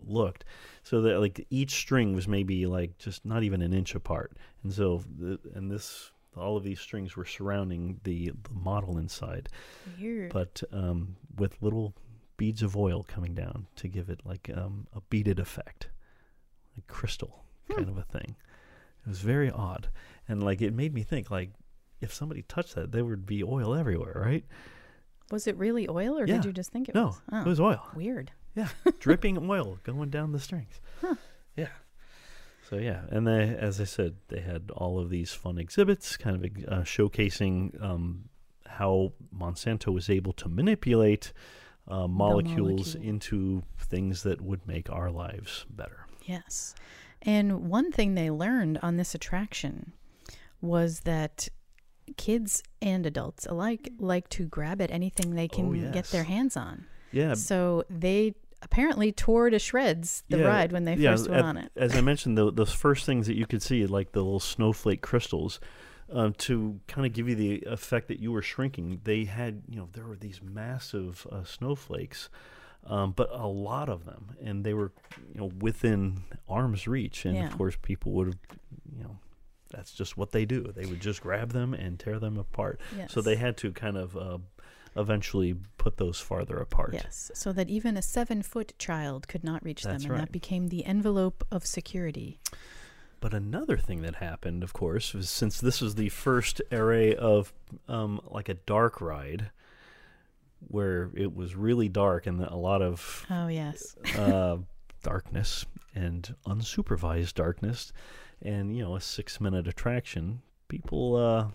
looked, so that like each string was maybe like just not even an inch apart, and so the, and this all of these strings were surrounding the, the model inside. Weird. But um, with little beads of oil coming down to give it like um, a beaded effect, like crystal hmm. kind of a thing. It was very odd, and like it made me think like if somebody touched that, there would be oil everywhere, right? Was it really oil, or yeah. did you just think it no, was? No, oh. it was oil. Weird. Yeah, dripping oil going down the strings. Huh. Yeah. So, yeah, and they, as I said, they had all of these fun exhibits kind of uh, showcasing um, how Monsanto was able to manipulate uh, molecules molecule. into things that would make our lives better. Yes. And one thing they learned on this attraction was that kids and adults alike like to grab at anything they can oh, yes. get their hands on. Yeah. So they apparently tore to shreds the yeah, ride when they yeah, first went at, on it. As I mentioned, the, the first things that you could see, like the little snowflake crystals, uh, to kind of give you the effect that you were shrinking, they had, you know, there were these massive uh, snowflakes, um, but a lot of them. And they were, you know, within arm's reach. And, yeah. of course, people would have, you know, that's just what they do. They would just grab them and tear them apart. Yes. So they had to kind of uh, eventually put those farther apart. Yes, so that even a seven-foot child could not reach that's them, and right. that became the envelope of security. But another thing that happened, of course, was since this was the first array of um, like a dark ride, where it was really dark and a lot of oh yes uh, darkness and unsupervised darkness. And, you know, a six-minute attraction, people, uh,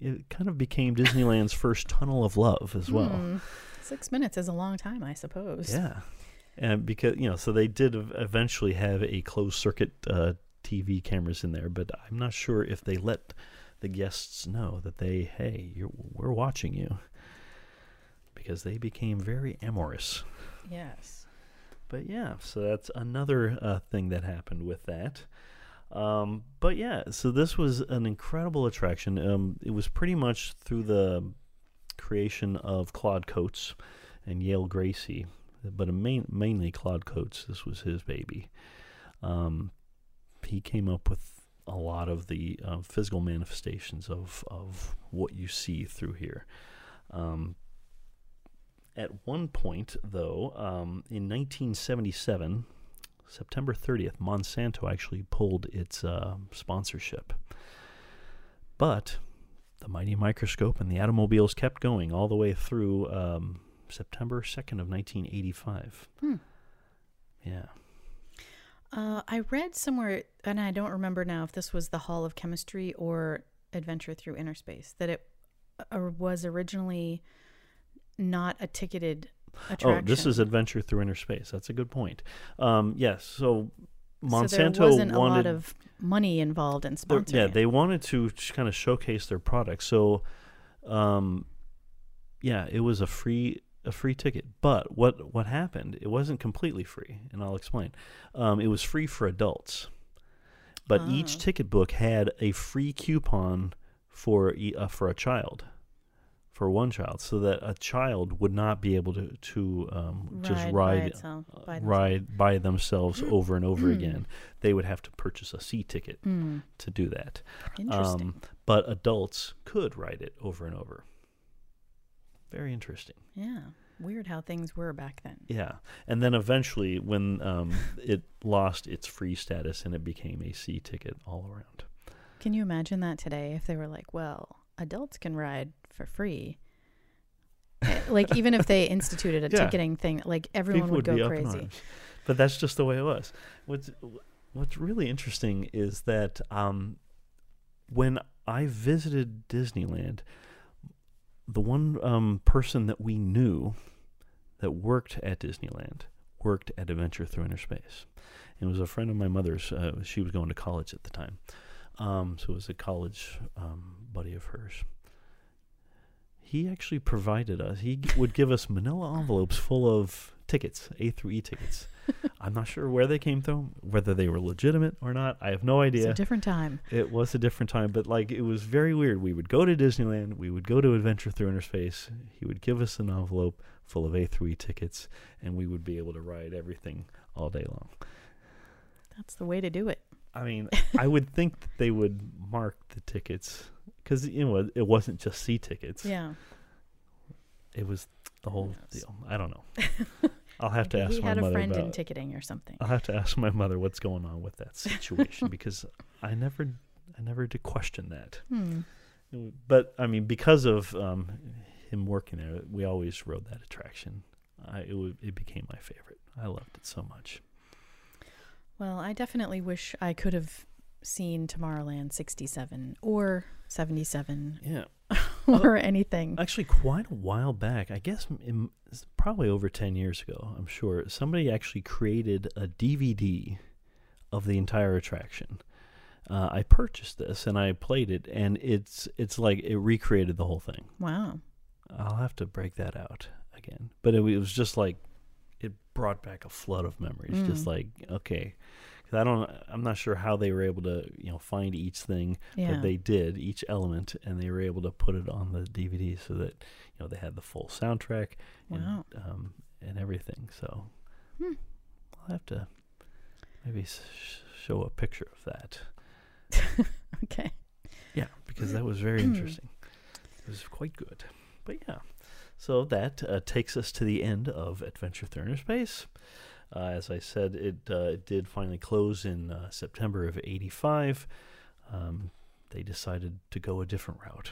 it kind of became Disneyland's first tunnel of love as well. Mm. Six minutes is a long time, I suppose. Yeah. And because, you know, so they did eventually have a closed-circuit uh, T V cameras in there, but I'm not sure if they let the guests know that they, hey, you're, we're watching you, because they became very amorous. Yes. But, yeah, so that's another uh, thing that happened with that. Um, but yeah, so this was an incredible attraction. Um, it was pretty much through the creation of Claude Coats and Yale Gracie, but a main, mainly Claude Coats. This was his baby. Um, he came up with a lot of the uh, physical manifestations of, of what you see through here. Um, at one point, though, um, in nineteen seventy-seven, September thirtieth, Monsanto actually pulled its uh, sponsorship. But the mighty microscope and the automobiles kept going all the way through um, September second of nineteen eighty-five. Hmm. Yeah. Uh, I read somewhere, and I don't remember now if this was the Hall of Chemistry or Adventure Through Inner Space, that it uh, was originally not a ticketed attraction. Oh, this is Adventure Through Inner Space. That's a good point. Um, yes, so Monsanto so there wasn't wanted, a lot of money involved in sponsoring. Yeah, it. They wanted to kind of showcase their products. So, um, yeah, it was a free. A free ticket, but what what happened? It wasn't completely free, and I'll explain. Um, it was free for adults, but oh. each ticket book had a free coupon for uh, for a child, for one child, so that a child would not be able to to um, ride just ride by itself, by ride by themselves over and over again. They would have to purchase a C ticket mm. to do that. Interesting. Um, but adults could ride it over and over. Very interesting. Yeah. Weird how things were back then. Yeah. And then eventually when um, it lost its free status and it became a C ticket all around. Can you imagine that today if they were like, well, adults can ride for free. Like even if they instituted a yeah. ticketing thing, like everyone People would go would crazy. But that's just the way it was. What's, what's really interesting is that um, when I visited Disneyland, the one um, person that we knew that worked at Disneyland worked at Adventure Through Inner Space. It was a friend of my mother's. Uh, she was going to college at the time. Um, so it was a college um, buddy of hers. He actually provided us. He would give us manila envelopes full of tickets, A through E tickets. I'm not sure where they came from, whether they were legitimate or not. I have no idea. It's a different time. It was a different time, but like it was very weird. We would go to Disneyland. We would go to Adventure Through Inner Space. He would give us an envelope full of A through E tickets, and we would be able to ride everything all day long. That's the way to do it. I mean, I would think that they would mark the tickets because you know it wasn't just C tickets. Yeah. It was the whole deal. I don't know. I'll have to ask my mother. He had a friend in ticketing or something. I'll have to ask my mother what's going on with that situation because I never, I never did question that. Hmm. But I mean, because of um, him working there, we always rode that attraction. I, it w- it became my favorite. I loved it so much. Well, I definitely wish I could have seen Tomorrowland sixty-seven or seventy-seven. Yeah. Or anything. Actually, quite a while back, I guess in, probably over ten years ago, I'm sure, somebody actually created a D V D of the entire attraction. Uh, I purchased this and I played it, and it's it's like it recreated the whole thing. Wow. I'll have to break that out again. But it, it was just like, it brought back a flood of memories. Mm. Just like, okay. I don't. I'm not sure how they were able to, you know, find each thing yeah. that they did, each element, and they were able to put it on the D V D so that you know they had the full soundtrack wow. and um, and everything. So hmm. I'll have to maybe sh- show a picture of that. Okay. Yeah, because that was very interesting. It was quite good, but yeah. So that uh, takes us to the end of Adventure Through Inner Space. Uh, as I said, it, uh, it did finally close in uh, September of eighty-five. Um, they decided to go a different route.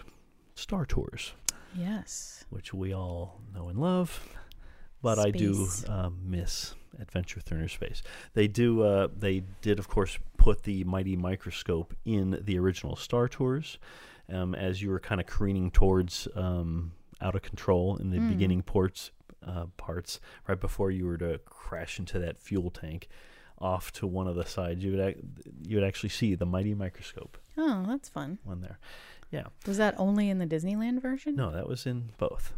Star Tours. Yes. Which we all know and love. But space. I do uh, miss Adventure Through Inner Space. They do. Uh, they did, of course, put the mighty microscope in the original Star Tours. Um, as you were kind of careening towards um, Out of Control in the mm. beginning ports. Uh, parts right before you were to crash into that fuel tank, off to one of the sides you would ac- you would actually see the mighty microscope. Oh, that's fun. One there, yeah. Was that only in the Disneyland version? No, that was in both.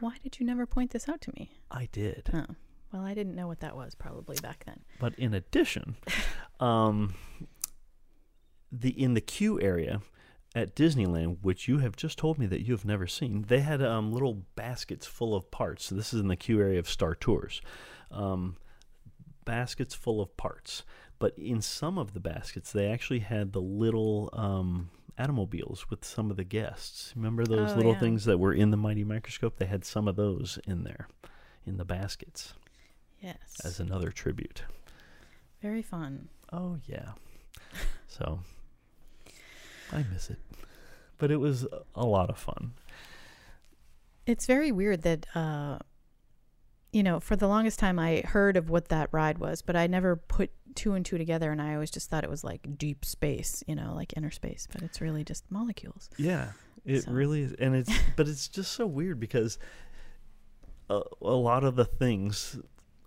Why did you never point this out to me? I did. Oh, well, I didn't know what that was probably back then. But in addition, um, the in the queue area, at Disneyland, which you have just told me that you have never seen, they had um, little baskets full of parts. So this is in the queue area of Star Tours. Um, baskets full of parts. But in some of the baskets, they actually had the little um, Atomobiles with some of the guests. Remember those oh, little yeah. things that were in the Mighty Microscope? They had some of those in there, in the baskets. Yes. As another tribute. Very fun. Oh, yeah. So... I miss it. But it was a lot of fun. It's very weird that, uh, you know, for the longest time I heard of what that ride was, but I never put two and two together, and I always just thought it was like deep space, you know, like inner space, but it's really just molecules. Yeah, it so. really is. And it's, but it's just so weird because a, a lot of the things,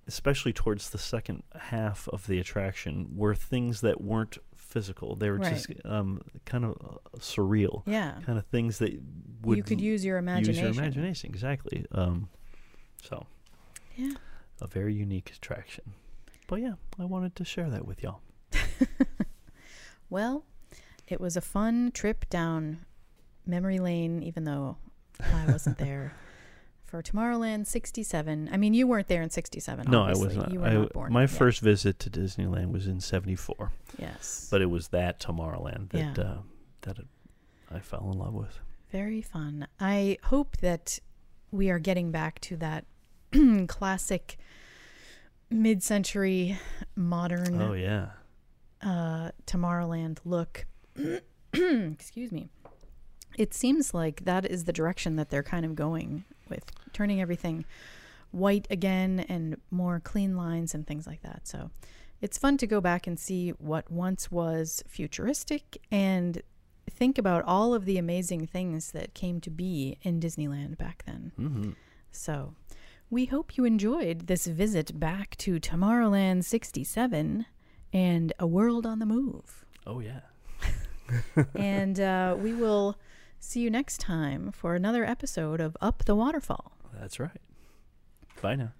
especially towards the second half of the attraction, were things that weren't physical. They were right. just um, kind of surreal. Yeah. Kind of things that would... You could use your imagination. Use your imagination, exactly. Um, so. Yeah. A very unique attraction. But yeah, I wanted to share that with y'all. Well, it was a fun trip down memory lane, even though I wasn't there. For Tomorrowland sixty-seven. I mean, you weren't there in sixty-seven. No, obviously. I was not. You were I, not born. My yet. first visit to Disneyland was in seventy-four. Yes. But it was that Tomorrowland that yeah. uh, that it, I fell in love with. Very fun. I hope that we are getting back to that classic mid-century modern oh, yeah. uh, Tomorrowland look. Excuse me. It seems like that is the direction that they're kind of going with, turning everything white again and more clean lines and things like that. So it's fun to go back and see what once was futuristic and think about all of the amazing things that came to be in Disneyland back then. Mm-hmm. So we hope you enjoyed this visit back to Tomorrowland sixty-seven and a world on the move. Oh, yeah. And uh, we will... see you next time for another episode of Up the Waterfall. That's right. Bye now.